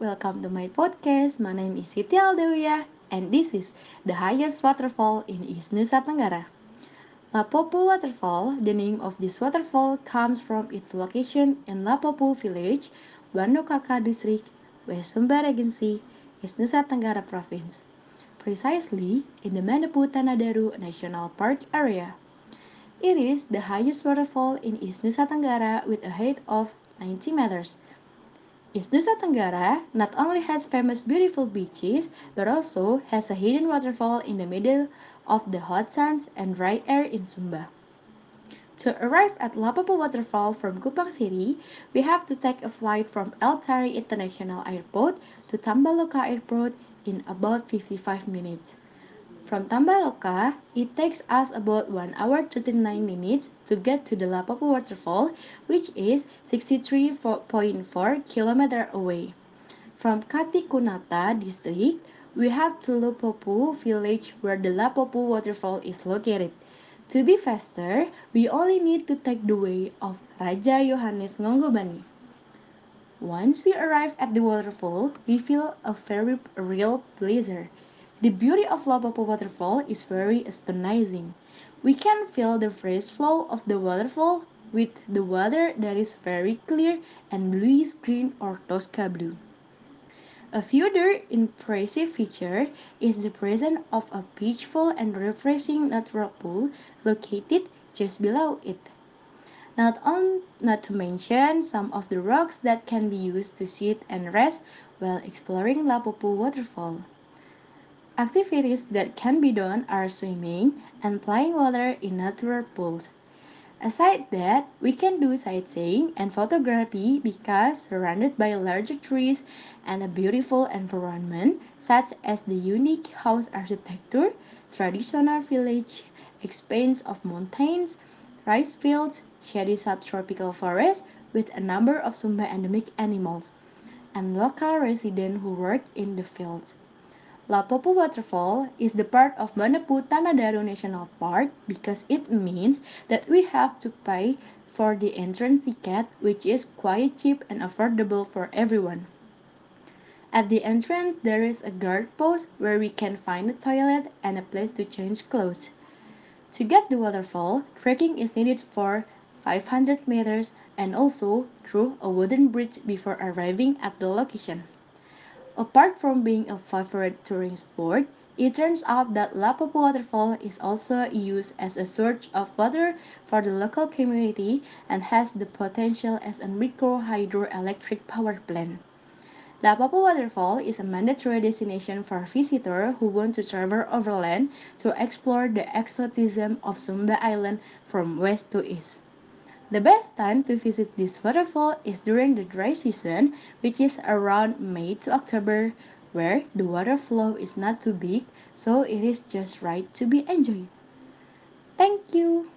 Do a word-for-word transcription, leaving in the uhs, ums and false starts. welcome to my podcast. My name is Siti Aldewia, and this is the highest waterfall in East Nusa Tenggara. Lapopu Waterfall, the name of this waterfall comes from its location in Lapopu village, Wanokaka District, West Sumba Regency, East Nusa Tenggara province, precisely in the Manupeu Tanadaru National Park area. It is the highest waterfall in East Nusa Tenggara with a height of ninety meters. East Nusa Tenggara not only has famous beautiful beaches, but also has a hidden waterfall in the middle of the hot suns and dry air in Sumba. To arrive at Lapopu Waterfall from Kupang City, we have to take a flight from El Tari International Airport to Tambolaka Airport in about fifty-five minutes. From Tambolaka, it takes us about one hour thirty-nine minutes to get to the Lapopu Waterfall, which is sixty-three point four kilometers away. From Katikunata District, we have to Lapopu village where the Lapopu Waterfall is located. To be faster, we only need to take the way of Raja Johannes Ngongobani. Once we arrive at the waterfall, we feel a very real pleasure. The beauty of Lapopu Waterfall is very astonishing. We can feel the fresh flow of the waterfall with the water that is very clear and bluish green or Tosca blue. A further impressive feature is the presence of a peaceful and refreshing natural pool located just below it. Not on, not to mention some of the rocks that can be used to sit and rest while exploring Lapopu Waterfall. Activities that can be done are swimming and playing water in natural pools. Aside that, we can do sightseeing and photography because surrounded by larger trees and a beautiful environment such as the unique house architecture, traditional village, expanse of mountains, rice fields, shady subtropical forests with a number of Sumba endemic animals, and local residents who work in the fields. Lapopu Waterfall is the part of Manupeu Tanadaru National Park because it means that we have to pay for the entrance ticket, which is quite cheap and affordable for everyone. At the entrance, there is a guard post where we can find a toilet and a place to change clothes. To get the waterfall, trekking is needed for five hundred meters and also through a wooden bridge before arriving at the location. Apart from being a favorite touring sport, it turns out that Lapopu Waterfall is also used as a source of water for the local community and has the potential as a micro hydroelectric power plant. Lapopu Waterfall is a mandatory destination for visitors who want to travel overland to explore the exoticism of Sumba Island from west to east. The best time to visit this waterfall is during the dry season, which is around May to October, where the water flow is not too big, so it is just right to be enjoyed. Thank you!